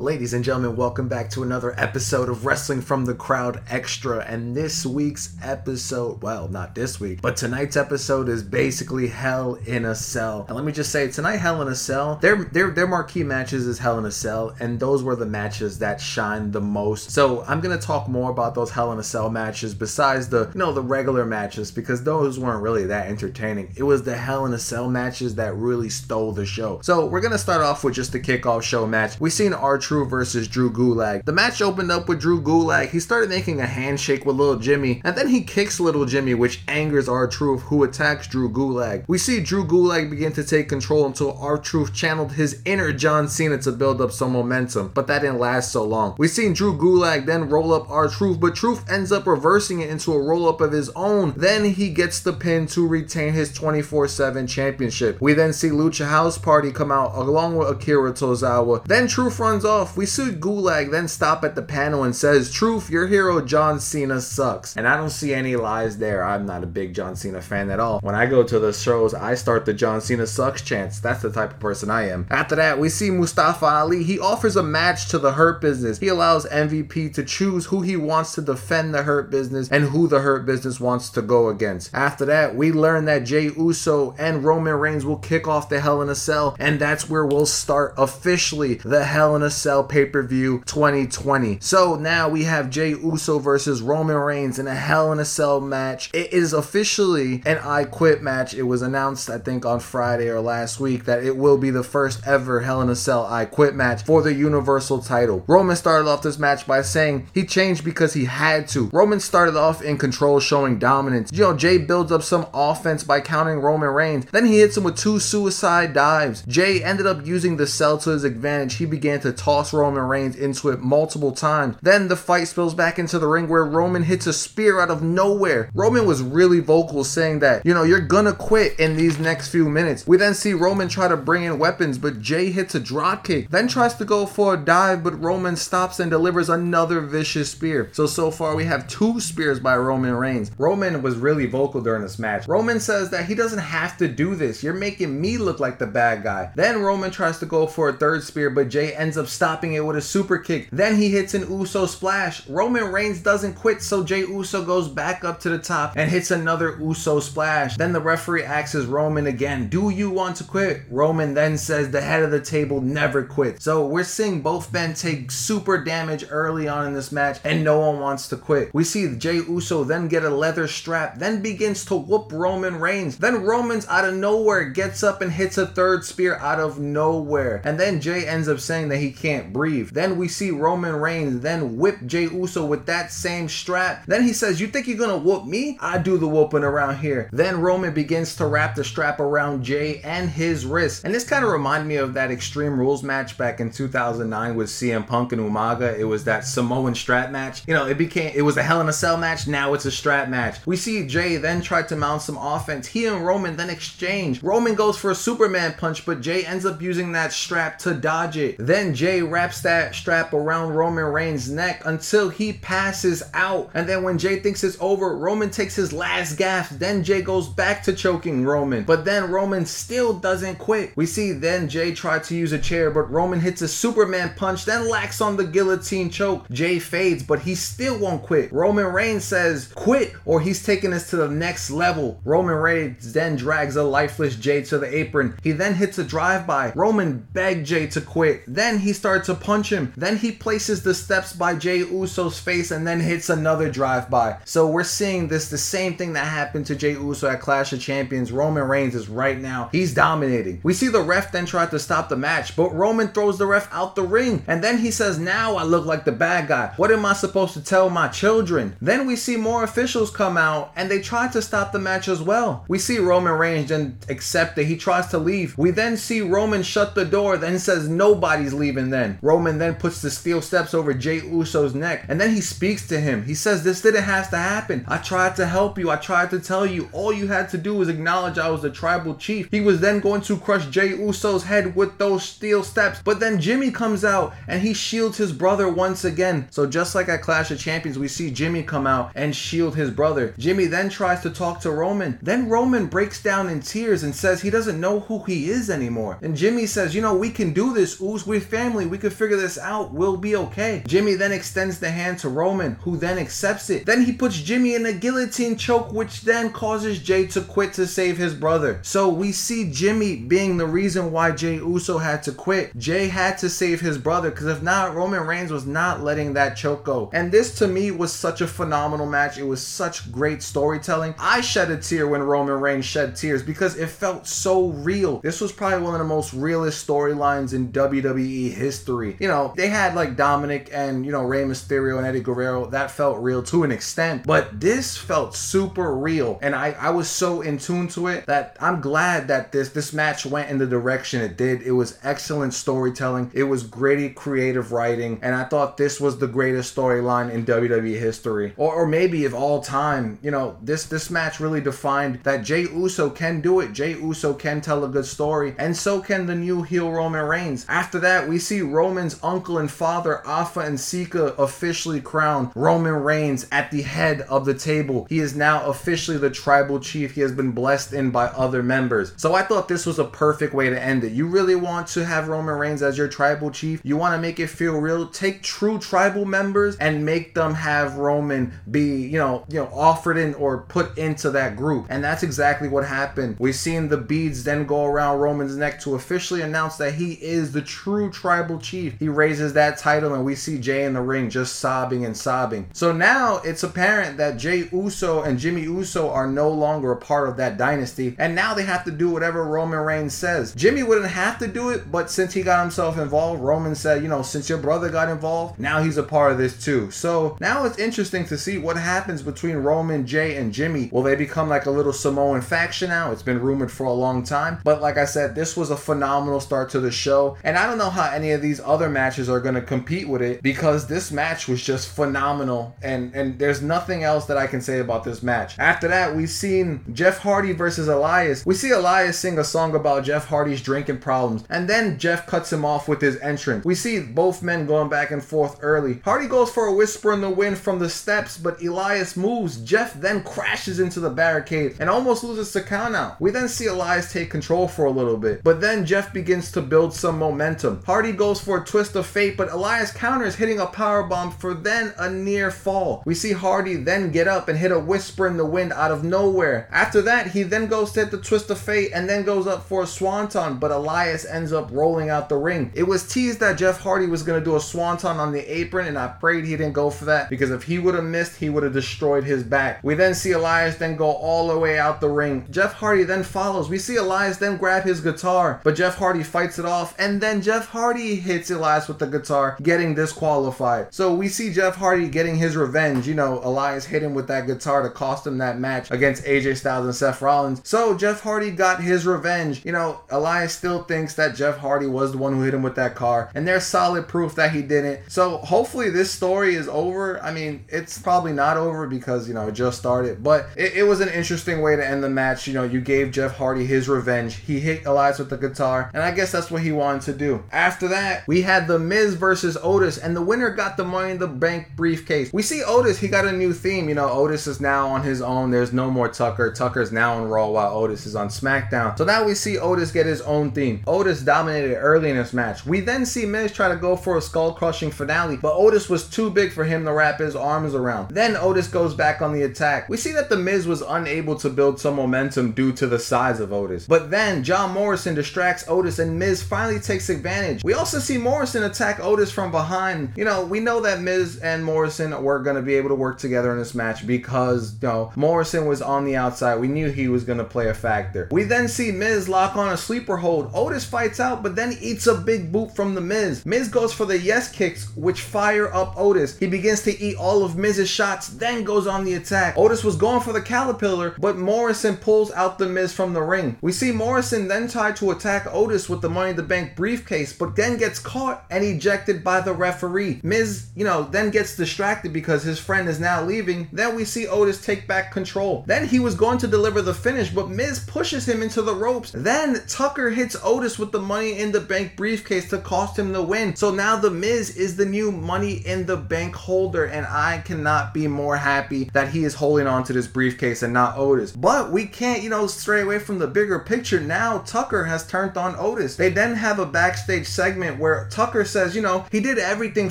Ladies and gentlemen, welcome back to another episode of Wrestling from the Crowd Extra. And this week's episode, well, not this week, but tonight's episode is basically Hell in a Cell. And let me just say, tonight, Hell in a Cell, their marquee matches is Hell in a Cell, and those were the matches that shined the most. So I'm gonna talk more about those Hell in a Cell matches besides the, the regular matches, because those weren't really that entertaining. It was the Hell in a Cell matches that really stole the show. So we're gonna start off with just the kickoff show match. We seen R-Truth versus Drew Gulak. The match opened up with Drew Gulak. He started making a handshake with Little Jimmy, and then he kicks Little Jimmy, which angers R-Truth, who attacks Drew Gulak. We see Drew Gulak begin to take control until R-Truth channeled his inner John Cena to build up some momentum, but that didn't last so long. We seen Drew Gulak then roll up R-Truth, but Truth ends up reversing it into a roll up of his own. Then he gets the pin to retain his 24/7 championship. We then see Lucha House Party come out along with Akira Tozawa. Then Truth runs off. We see Gulak then stop at the panel and says, "Truth, your hero John Cena sucks." And I don't see any lies there. I'm not a big John Cena fan at all. When I go to the shows, I start the John Cena sucks chants. That's the type of person I am. After that, we see Mustafa Ali. He offers a match to the Hurt Business. He allows MVP to choose who he wants to defend the Hurt Business and who the Hurt Business wants to go against. After that, we learn that Jey Uso and Roman Reigns will kick off the Hell in a Cell, and that's where we'll start officially the Hell in a Cell pay-per-view 2020. So now we have Jey Uso versus Roman Reigns in a Hell in a Cell match. It is officially an I Quit match. It was announced, I think, on Friday or last week that it will be the first ever Hell in a Cell I Quit match for the Universal title. Roman started off this match by saying he changed because he had to. Roman started off in control, showing dominance. Jey builds up some offense by countering Roman Reigns. Then he hits him with two suicide dives. Jey ended up using the cell to his advantage. He began to toss Roman Reigns into it multiple times. Then the fight spills back into the ring where Roman hits a spear out of nowhere. Roman was really vocal saying that, you're gonna quit in these next few minutes. We then see Roman try to bring in weapons, but Jey hits a dropkick, then tries to go for a dive, but Roman stops and delivers another vicious spear. So far we have two spears by Roman Reigns. Roman was really vocal during this match. Roman says that he doesn't have to do this. You're making me look like the bad guy. Then Roman tries to go for a third spear, but Jey ends up stopping it with a super kick. Then he hits an Uso splash. Roman Reigns doesn't quit, so Jey Uso goes back up to the top and hits another Uso splash. Then the referee asks Roman again, "Do you want to quit?" Roman then says the head of the table never quits. So we're seeing both men take super damage early on in this match, and no one wants to quit. We see Jey Uso then get a leather strap, then begins to whoop Roman Reigns. Then Roman's out of nowhere gets up and hits a third spear out of nowhere. And then Jey ends up saying that he can't breathe. Then we see Roman Reigns then whip Jey Uso with that same strap. Then he says, "You think you're gonna whoop me? I do the whooping around here." Then Roman begins to wrap the strap around Jey and his wrist. And this kind of reminded me of that Extreme Rules match back in 2009 with CM Punk and Umaga. It was that Samoan strap match. It was a Hell in a Cell match. Now it's a strap match. We see Jey then tried to mount some offense. He and Roman then exchange. Roman goes for a Superman punch, but Jey ends up using that strap to dodge it. Then Jey wraps that strap around Roman Reigns' neck until he passes out. And then when Jey thinks it's over, Roman takes his last gasp. Then Jey goes back to choking Roman. But then Roman still doesn't quit. We see then Jey try to use a chair, but Roman hits a Superman punch, then locks on the guillotine choke. Jey fades, but he still won't quit. Roman Reigns says, "Quit or he's taking us to the next level." Roman Reigns then drags a lifeless Jey to the apron. He then hits a drive-by. Roman begged Jey to quit. Then he starts to punch him. Then he places the steps by Jey Uso's face and then hits another drive-by. So we're seeing the same thing that happened to Jey Uso at Clash of Champions. Roman Reigns is right now. He's dominating. We see the ref then try to stop the match, but Roman throws the ref out the ring. And then he says, "Now I look like the bad guy. What am I supposed to tell my children?" Then we see more officials come out and they try to stop the match as well. We see Roman Reigns then accept that he tries to leave. We then see Roman shut the door, then says, "Nobody's leaving then." Roman then puts the steel steps over Jey Uso's neck, and then he speaks to him. He says, "This didn't have to happen. I tried to help you. I tried to tell you. All you had to do was acknowledge I was the tribal chief." He was then going to crush Jey Uso's head with those steel steps, but then Jimmy comes out and he shields his brother once again. So just like at Clash of Champions, we see Jimmy come out and shield his brother. Jimmy then tries to talk to Roman. Then Roman breaks down in tears and says he doesn't know who he is anymore. And Jimmy says, "We can do this, Uso. We're family. we could figure this out. We'll be okay. Jimmy then extends the hand to Roman, who then accepts it. Then he puts Jimmy in a guillotine choke, which then causes Jay to quit to save his brother. So we see Jimmy being the reason why Jay Uso had to quit. Jay had to save his brother, because if not, Roman Reigns was not letting that choke go. And this to me was such a phenomenal match. It was such great storytelling. I shed a tear when Roman Reigns shed tears, because it felt so real. This was probably one of the most realist storylines in WWE history. You know, they had like Dominic and, you know, Rey Mysterio and Eddie Guerrero. That felt real to an extent, but this felt super real. And I was so in tune to it that I'm glad that this match went in the direction it did. It was excellent storytelling. It was gritty, creative writing. And I thought this was the greatest storyline in WWE history, or maybe of all time. You know, this match really defined that Jey Uso can do it. Jey Uso can tell a good story, and so can the new heel Roman Reigns. After that, we see Roman's uncle and father, Alpha and Sika, officially crowned Roman Reigns at the head of the table. He is now officially the tribal chief he has been blessed in by other members. So I thought this was a perfect way to end it. You really want to have Roman Reigns as your tribal chief? You want to make it feel real? Take true tribal members and make them have Roman be, you know, offered in or put into that group. And that's exactly what happened. We've seen the beads then go around Roman's neck to officially announce that he is the true tribal chief. He raises that title, and we see Jay in the ring just sobbing and sobbing. So now it's apparent that Jay Uso and Jimmy Uso are no longer a part of that dynasty, and now they have to do whatever Roman Reigns says. Jimmy wouldn't have to do it, but since he got himself involved, Roman said, you know, since your brother got involved, now he's a part of this too. So now it's interesting to see what happens between Roman, Jay, and Jimmy. Will they become like a little Samoan faction now? It's been rumored for a long time, but like I said, this was a phenomenal start to the show, and I don't know how any of these other matches are going to compete with it, because this match was just phenomenal, and there's nothing else that I can say about this match. After that, we've seen Jeff Hardy versus Elias. We see Elias sing a song about Jeff Hardy's drinking problems, and then Jeff cuts him off with his entrance. We see both men going back and forth early. Hardy goes for a whisper in the wind from the steps, but Elias moves. Jeff then crashes into the barricade and almost loses to count out. We then see Elias take control for a little bit, but then Jeff begins to build some momentum. Hardy goes for a twist of fate, but Elias counters, hitting a powerbomb for then a near fall. We see Hardy then get up and hit a whisper in the wind out of nowhere. After that, he then goes to hit the twist of fate and then goes up for a swanton, but Elias ends up rolling out the ring. It was teased that Jeff Hardy was going to do a swanton on the apron, and I prayed he didn't go for that, because if he would have missed, he would have destroyed his back. We then see Elias then go all the way out the ring. Jeff Hardy then follows. We see Elias then grab his guitar, but Jeff Hardy fights it off, and then Jeff Hardy hits Elias with the guitar, getting disqualified. So we see Jeff Hardy getting his revenge. You know, Elias hit him with that guitar to cost him that match against AJ Styles and Seth Rollins. So Jeff Hardy got his revenge. You know, Elias still thinks that Jeff Hardy was the one who hit him with that car, and there's solid proof that he didn't. So hopefully this story is over. I mean, it's probably not over, because, you know, it just started, but it was an interesting way to end the match. You know, you gave Jeff Hardy his revenge. He hit Elias with the guitar, and I guess that's what he wanted to do. After that, we had The Miz versus Otis, and the winner got the Money in the Bank briefcase. We see Otis, he got a new theme. You know, Otis is now on his own. There's no more Tucker. Tucker's now on Raw while Otis is on SmackDown. So now we see Otis get his own theme. Otis dominated early in this match. We then see Miz try to go for a skull-crushing finale, but Otis was too big for him to wrap his arms around. Then Otis goes back on the attack. We see that The Miz was unable to build some momentum due to the size of Otis. But then John Morrison distracts Otis, and Miz finally takes advantage. We also see Morrison attack Otis from behind. You know, we know that Miz and Morrison were going to be able to work together in this match, because, you know, Morrison was on the outside. We knew he was going to play a factor. We then see Miz lock on a sleeper hold. Otis fights out, but then eats a big boot from the Miz. Miz goes for the yes kicks, which fire up Otis. He begins to eat all of Miz's shots, then goes on the attack. Otis was going for the caterpillar, but Morrison pulls out the Miz from the ring. We see Morrison then try to attack Otis with the Money in the Bank briefcase, but then gets caught and ejected by the referee. Miz, you know, then gets distracted because his friend is now leaving. Then we see Otis take back control. Then he was going to deliver the finish, but Miz pushes him into the ropes. Then Tucker hits Otis with the Money in the Bank briefcase to cost him the win. So now the Miz is the new Money in the Bank holder, and I cannot be more happy that he is holding on to this briefcase and not Otis. But we can't, you know, stray away from the bigger picture. Now Tucker has turned on Otis. They then have a backstage segment where Tucker says, you know, he did everything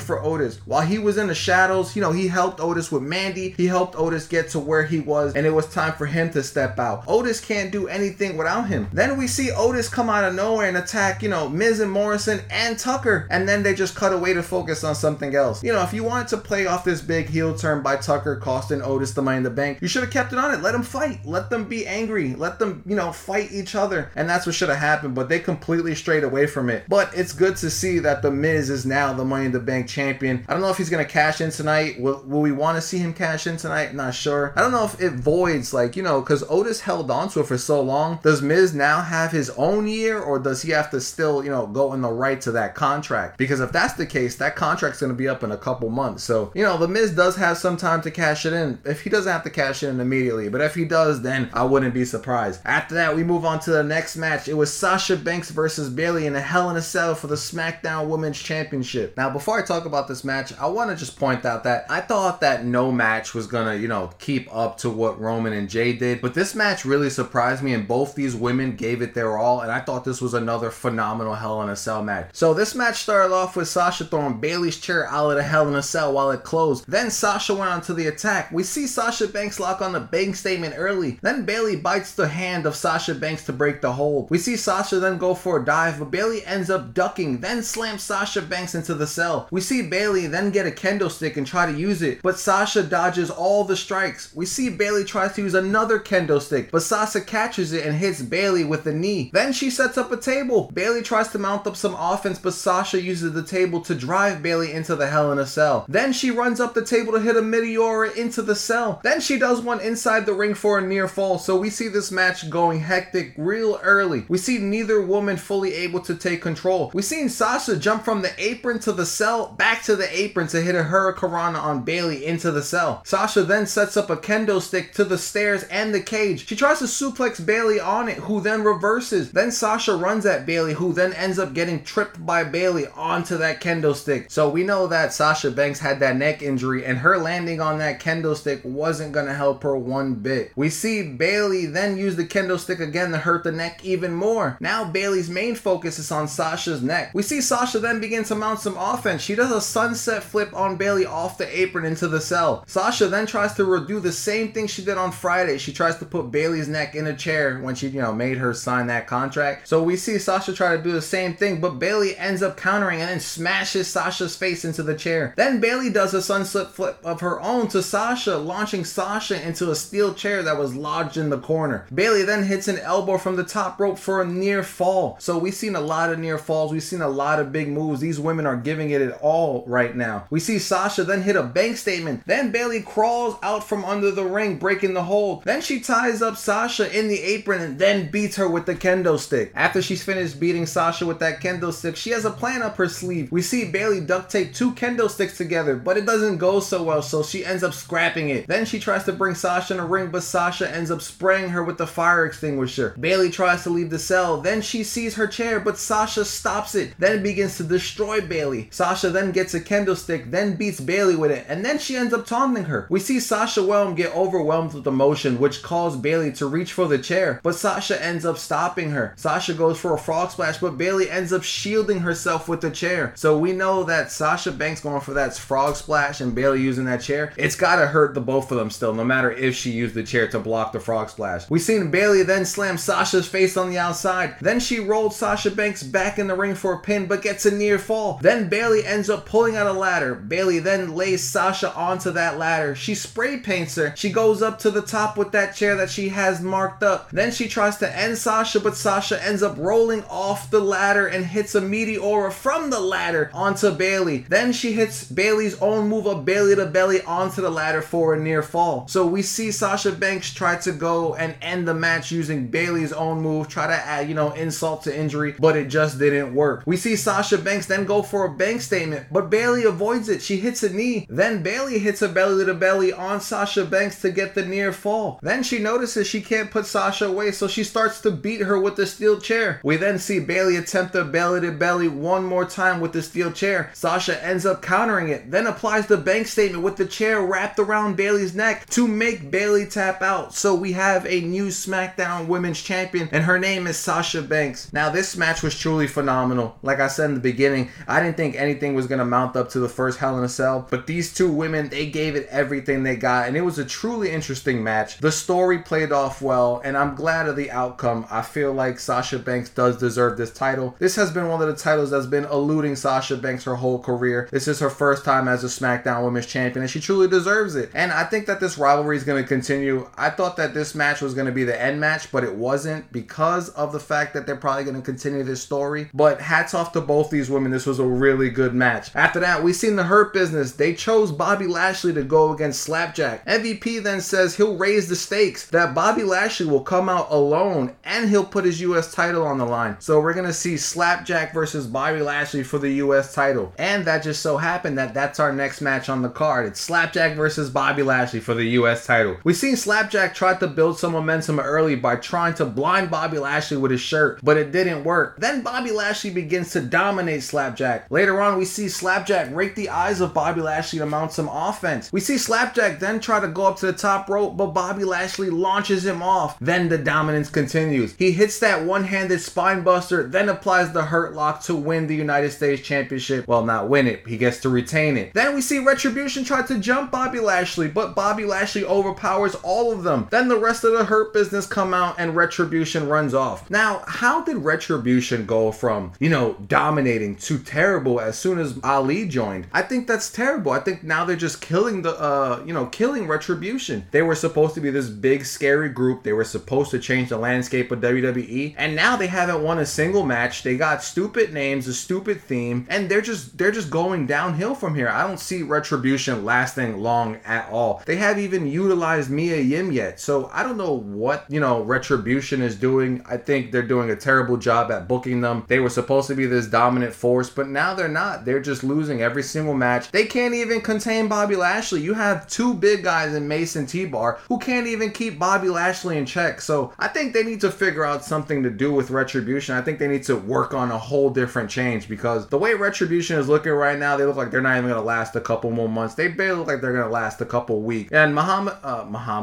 for Otis. While he was in the shadows, you know, he helped Otis with Mandy. He helped Otis get to where he was, and it was time for him to step out. Otis can't do anything without him. Then we see Otis come out of nowhere and attack, you know, Miz and Morrison and Tucker, and then they just cut away to focus on something else. You know, if you wanted to play off this big heel turn by Tucker costing Otis the Money in the Bank, you should have kept it on it. Let them fight. Let them be angry. Let them, you know, fight each other. And that's what should have happened, but they completely strayed away from it. But it's good to see that the Miz is now the Money in the Bank champion. I don't know if he's going to cash in tonight. Will we want to see him cash in tonight? Not sure. I don't know if it voids, like, you know, because Otis held on to it for so long. Does Miz now have his own year, or does he have to still, you know, go in the right to that contract? Because if that's the case, that contract's going to be up in a couple months. So, you know, the Miz does have some time to cash it in. If he doesn't have to cash it in immediately, but if he does, then I wouldn't be surprised. After that, we move on to the next match. It was Sasha Banks versus Bayley in a Hell in a Cell for the SmackDown Women's Championship. Now, before I talk about this match, I want to just point out that I thought that no match was going to, you know, keep up to what Roman and Jay did, but this match really surprised me, and both these women gave it their all, and I thought this was another phenomenal Hell in a Cell match. So this match started off with Sasha throwing Bayley's chair out of the Hell in a Cell while it closed. Then Sasha went on to the attack. We see Sasha Banks lock on the bank statement early. Then Bayley bites the hand of Sasha Banks to break the hold. We see Sasha then go for a dive, but Bayley ends up ducking, then slams Sasha Banks into the cell. We see Bayley then get a kendo stick and try to use it, but Sasha dodges all the strikes. We see Bayley tries to use another kendo stick, but Sasha catches it and hits Bayley with the knee. Then she sets up a table. Bayley tries to mount up some offense, but Sasha uses the table to drive Bayley into the Hell in a Cell. Then she runs up the table to hit a Meteora into the cell. Then she does one inside the ring for a near fall. So we see this match going hectic real early. We see neither woman fully able to take control. We've seen Sasha jump from the apron to the cell, back to the apron to hit a Hurricanrana on Bayley into the cell. Sasha then sets up a kendo stick to the stairs and the cage. She tries to suplex Bayley on it, who then reverses. Then Sasha runs at Bayley, who then ends up getting tripped by Bayley onto that kendo stick. So we know that Sasha Banks had that neck injury, and her landing on that kendo stick wasn't going to help her one bit. We see Bayley then use the kendo stick again to hurt the neck even more. Now Bayley's main focus is on Sasha's neck. We see Sasha then begin to mount some offense. She does a sunset flip on Bayley off the apron into the cell. Sasha then tries to redo the same thing she did on Friday. She tries to put Bayley's neck in a chair when she, you know, made her sign that contract. So we see Sasha try to do the same thing, but Bayley ends up countering and then smashes Sasha's face into the chair. Then Bayley does a sunset flip of her own to Sasha, launching Sasha into a steel chair that was lodged in the corner. Bayley then hits an elbow from the top rope for a near fall. So we've seen a lot of near falls. We've seen a lot of big moves. These women are giving it all right now. We see Sasha then hit a bank statement. Then Bayley crawls out from under the ring, breaking the hold. Then she ties up Sasha in the apron and then beats her with the kendo stick. After she's finished beating Sasha with that kendo stick, she has a plan up her sleeve. We see Bayley duct tape two kendo sticks together, but it doesn't go so well, so she ends up scrapping it. Then she tries to bring Sasha in the ring, but Sasha ends up spraying her with the fire extinguisher. Bayley tries to leave the cell. Then she sees her chair, but Sasha stops it. Then begins to destroy Bayley. Sasha then gets a kendo stick, then beats Bayley with it, and then she ends up taunting her. We see Sasha get overwhelmed with emotion, which caused Bayley to reach for the chair, but Sasha ends up stopping her. Sasha goes for a frog splash, but Bayley ends up shielding herself with the chair. So we know that Sasha Banks going for that frog splash and Bayley using that chair, it's gotta hurt the both of them still, no matter if she used the chair to block the frog splash. We seen Bayley then slam Sasha's face on the outside. Then she rolled Sasha Banks back in the ring for a pin, but gets a near fall. Then Bayley ends up pulling out a ladder. Bayley then lays Sasha onto that ladder. She spray paints her. She goes up to the top with that chair that she has marked up. Then she tries to end Sasha, but Sasha ends up rolling off the ladder and hits a Meteora from the ladder onto Bayley. Then she hits Bayley's own move of Bayley to belly onto the ladder for a near fall. So we see Sasha Banks try to go and end the match using Bayley's own move, try to add, you know, insult to injury, but it just didn't work. We see Sasha Banks then go for a bank statement, but Bayley avoids it. She hits a knee. Then Bayley hits a belly to belly on Sasha Banks to get the near fall. Then she notices she can't put Sasha away, so she starts to beat her with the steel chair. We then see Bayley attempt a belly to belly one more time with the steel chair. Sasha ends up countering it, then applies the bank statement with the chair wrapped around Bayley's neck to make Bayley tap out. So we have a new SmackDown Women's Champion, and her name is Sasha Banks. Now this match was truly phenomenal. Like I said in the beginning, I didn't think anything was going to mount up to the first Hell in a Cell, but these two women, they gave it everything they got, and it was a truly interesting match. The story played off well, and I'm glad of the outcome. I feel like Sasha Banks does deserve this title. This has been one of the titles that's been eluding Sasha Banks her whole career. This is her first time as a SmackDown Women's Champion, and she truly deserves it. And I think that this rivalry is going to continue. I thought that this match was going to be the end match, but it wasn't because of the fact that they're probably going to continue this story. But hats off to both these women. This was a really good match. After that, we seen the Hurt Business. They chose Bobby Lashley to go against Slapjack. MVP then says he'll raise the stakes, that Bobby Lashley will come out alone, and he'll put his U.S. title on the line. So we're going to see Slapjack versus Bobby Lashley for the U.S. title. And that just so happened that that's our next match on the card. It's Slapjack versus Bobby Lashley for the U.S. title. We've seen Slapjack try to build some momentum early by trying to blind Bobby Lashley with his shirt, but it didn't work. Then Bobby Lashley begins to dominate Slapjack. Later on, we see Slapjack rake the eyes of Bobby Lashley to mount some offense. We see Slapjack then try to go up to the top rope, but Bobby Lashley launches him off. Then the dominance continues. He hits that one-handed spine buster, then applies the Hurt Lock to win the United States Championship. Well, not win it. He gets to retain it. Then we see Retribution try to jump Bobby Lashley, but Bobby Lashley overpowers all of them. Then the rest of the Hurt Business come out and Retribution runs off. Now, how did Retribution go from, you know, dominating to terrible as soon as Ali joined? I think that's terrible. I think now they're just killing the, killing Retribution. They were supposed to be this big, scary group. They were supposed to change the landscape of WWE, and now they haven't won a single match. They got stupid names, a stupid theme, and they're just going downhill from here. I don't see Retribution lasting long at all. They haven't even utilized Mia Yim yet, so I don't know what, Retribution is doing. I think they're doing a terrible job at booking them. They were supposed to be this dominant force, but now they're not. They're just losing every single match. They can't even contain Bobby Lashley. You have two big guys in Mace and T-Bar who can't even keep Bobby Lashley in check, so I think they need to figure out something to do with Retribution. I think they need to work on a whole different change, because the way Retribution is looking right now, they look like they're not even going to last a couple more months. They barely look like they're going to last a couple weeks. And Muhammad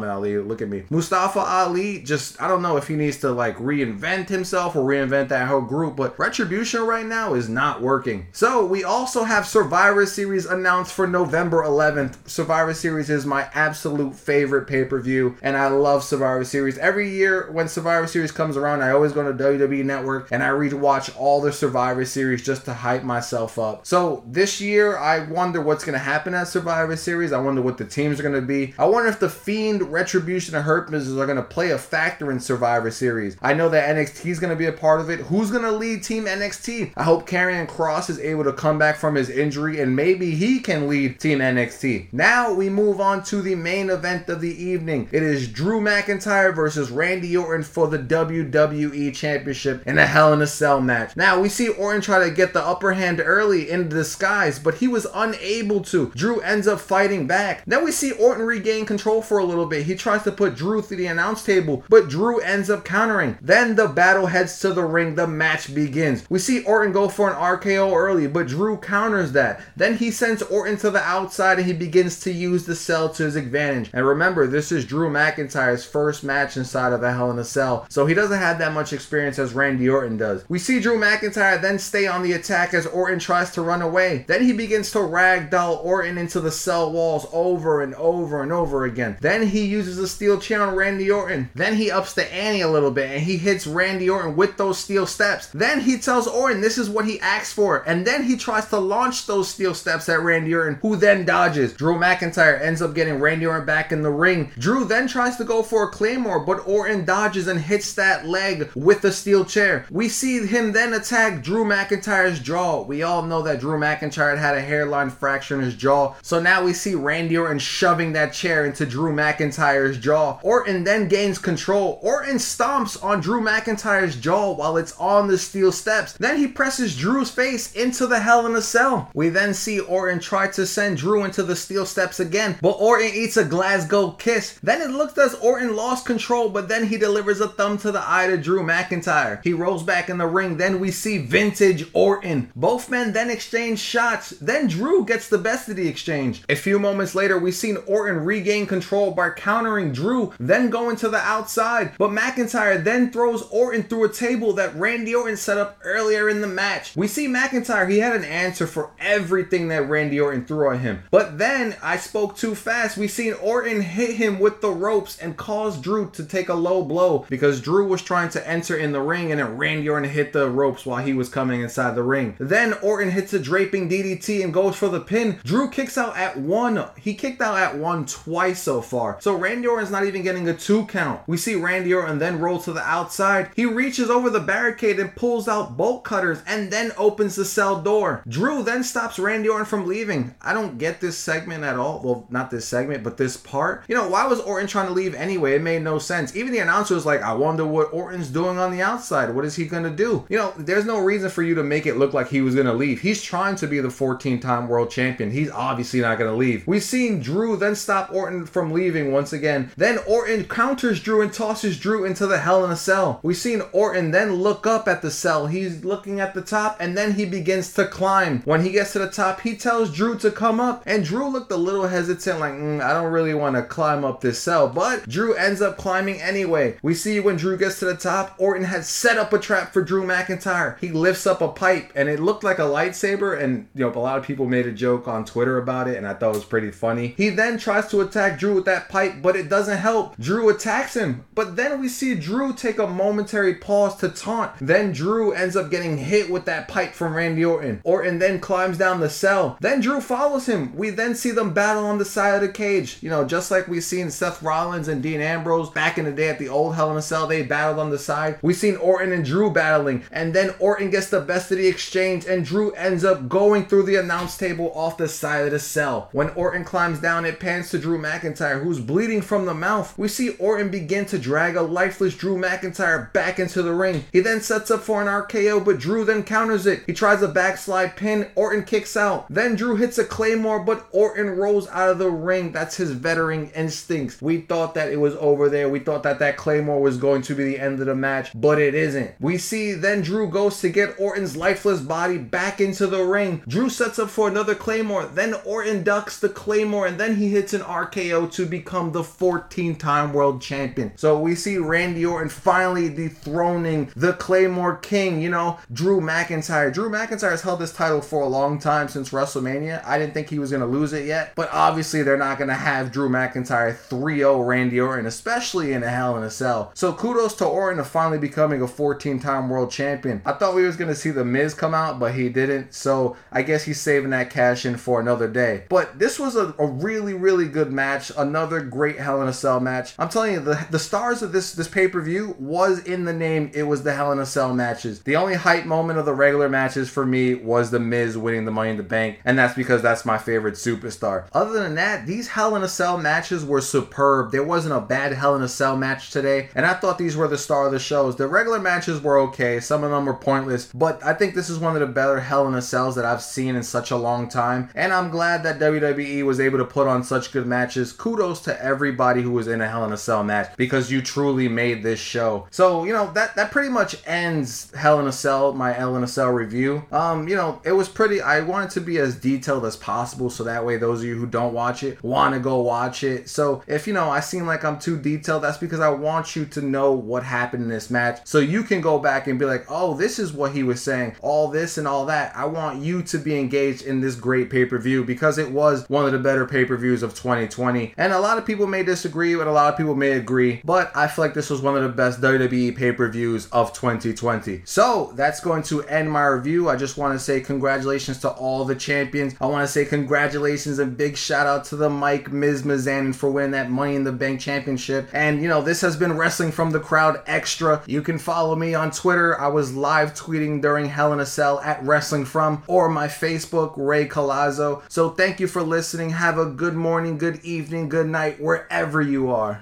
Ali, look at me. Mustafa Ali, just, I don't know if he needs to reinvent himself or reinvent that whole group, but Retribution right now is not working. So we also have Survivor Series announced for November 11th. Survivor Series is my absolute favorite pay-per-view, and I love Survivor Series. Every year when Survivor Series comes around, I always go to WWE Network and I rewatch all the Survivor Series just to hype myself up. So this year, I wonder what's going to happen at Survivor Series. I wonder what the teams are going to be. I wonder if the Fiend, Retribution, and Hurt Business are going to play a factor in Survivor Series. I know that NXT is going to be a part of it. Who's going to lead Team NXT? I hope Karrion Kross is able to come back from his injury and maybe he can lead Team NXT. Now we move on to the main event of the evening. It is Drew McIntyre versus Randy Orton for the WWE Championship in a Hell in a Cell match. Now we see Orton try to get the upper hand early in disguise, but he was unable to. Drew ends up fighting back. Then we see Orton regain control for a little bit. He tries to put Drew through the announce table, but Drew ends up countering. Then the battle heads to the ring. The match begins. We see Orton go for an RKO early, but Drew counters that. Then he sends Orton to the outside and he begins to use the cell to his advantage. And remember, this is Drew McIntyre's first match inside of a Hell in a Cell, so he doesn't have that much experience as Randy Orton does. We see Drew McIntyre then stay on the attack as Orton tries to run away. Then he begins to ragdoll Orton into the cell walls over and over and over again. Then he uses a steel chair on Randy Orton. Then he ups the ante a little bit and he hits Randy Orton with those steel steps. Then he tells Orton this is what he asked for, and then he tries to launch those steel steps at Randy Orton, who then dodges. Drew McIntyre ends up getting Randy Orton back in the ring. Drew then tries to go for a claymore, but Orton dodges and hits that leg with the steel chair. We see him then attack Drew McIntyre's jaw. We all know that Drew McIntyre had a hairline fracture in his jaw, so now we see Randy Orton shoving that chair into Drew McIntyre's jaw. Orton then gains control. Orton stomps on Drew McIntyre's jaw while it's on the steel steps. Then he presses Drew's face into the Hell in a Cell. We then see Orton try to send Drew into the steel steps again, but Orton eats a Glasgow kiss. Then it looks as Orton lost control, but then he delivers a thumb to the eye to Drew McIntyre. He rolls back in the ring. Then we see vintage Orton. Both men then exchange shots. Then Drew gets the best of the exchange. A few moments later, we've seen Orton regain control by countering Drew, then going to the outside. But McIntyre then throws Orton through a table that Randy Orton set up earlier in in the match. We see McIntyre, he had an answer for everything that Randy Orton threw at him. But then, I spoke too fast. We seen Orton hit him with the ropes and caused Drew to take a low blow because Drew was trying to enter in the ring and then Randy Orton hit the ropes while he was coming inside the ring. Then Orton hits a draping DDT and goes for the pin. Drew kicks out at one. He kicked out at one twice so far. So Randy Orton's not even getting a 2 count. We see Randy Orton then roll to the outside. He reaches over the barricade and pulls out bolt cutters and then opens the cell door. Drew then stops Randy Orton from leaving. I don't get this segment at all. Well, not this segment, but this part. You know, why was Orton trying to leave anyway? It made no sense. Even the announcer was like, I wonder what Orton's doing on the outside. What is he going to do? You know, there's no reason for you to make it look like he was going to leave. He's trying to be the 14-time world champion. He's obviously not going to leave. We've seen Drew then stop Orton from leaving once again. Then Orton counters Drew and tosses Drew into the Hell in a Cell. We've seen Orton then look up at the cell. He's looking at the top and then he begins to climb. When he gets to the top, he tells Drew to come up and Drew looked a little hesitant like, I don't really want to climb up this cell, but Drew ends up climbing anyway. We see when Drew gets to the top, Orton had set up a trap for Drew McIntyre. He lifts up a pipe and it looked like a lightsaber and you know a lot of people made a joke on Twitter about it and I thought it was pretty funny. He then tries to attack Drew with that pipe but it doesn't help. Drew attacks him but then we see Drew take a momentary pause to taunt. Then Drew ends up getting hit with that pipe from Randy Orton. Orton then climbs down the cell. Then Drew follows him. We then see them battle on the side of the cage. You know, just like we seen Seth Rollins and Dean Ambrose back in the day at the old Hell in a Cell, they battled on the side. We seen Orton and Drew battling and then Orton gets the best of the exchange and Drew ends up going through the announce table off the side of the cell. When Orton climbs down, it pans to Drew McIntyre who's bleeding from the mouth. We see Orton begin to drag a lifeless Drew McIntyre back into the ring. He then sets up for an RKO, but Drew then counters it. He tries a backslide pin. Orton kicks out. Then Drew hits a Claymore, but Orton rolls out of the ring. That's his veteran instincts. We thought that it was over there. We thought that that Claymore was going to be the end of the match, but it isn't. We see then Drew goes to get Orton's lifeless body back into the ring. Drew sets up for another Claymore. Then Orton ducks the Claymore, and then he hits an RKO to become the 14-time world champion. So we see Randy Orton finally dethroning the Claymore King, you know, Drew McIntyre. Drew McIntyre has held this title for a long time since WrestleMania. I didn't think he was going to lose it yet, but obviously they're not going to have Drew McIntyre 3-0 Randy Orton, especially in a Hell in a Cell. So kudos to Orton for finally becoming a 14-time world champion. I thought we was going to see The Miz come out, but he didn't. So I guess he's saving that cash in for another day. But this was a really, really good match. Another great Hell in a Cell match. I'm telling you, the stars of this pay-per-view was in the name. It was the Hell in a Cell matches. The only hype moment of the regular matches for me was The Miz winning the Money in the Bank, and that's because that's my favorite superstar. Other than that, these Hell in a Cell matches were superb. There wasn't a bad Hell in a Cell match today, and I thought these were the star of the shows. The regular matches were okay. Some of them were pointless, but I think this is one of the better Hell in a Cells that I've seen in such a long time, and I'm glad that WWE was able to put on such good matches. Kudos to everybody who was in a Hell in a Cell match because you truly made this show. So, you know, that pretty much ends Hell in a Cell, my Hell in a Cell review. You know, it was pretty, I wanted to be as detailed as possible so that way those of you who don't watch it want to go watch it. So if, you know, I seem like I'm too detailed, that's because I want you to know what happened in this match so you can go back and be like, oh, this is what he was saying, all this and all that. I want you to be engaged in this great pay-per-view because it was one of the better pay-per-views of 2020. And a lot of people may disagree, but a lot of people may agree, but I feel like this was one of the best WWE pay-per-views of 2020. So that's going to end my review. I just want to say congratulations to all the champions. I want to say congratulations and big shout out to the Mike Mizanin for winning that Money in the Bank championship. And you know, this has been Wrestling from the Crowd Extra. You can follow me on Twitter. I was live tweeting during Hell in a Cell at Wrestling From, or my Facebook, Ray Collazo. So thank you for listening. Have a good morning, good evening, good night, wherever you are.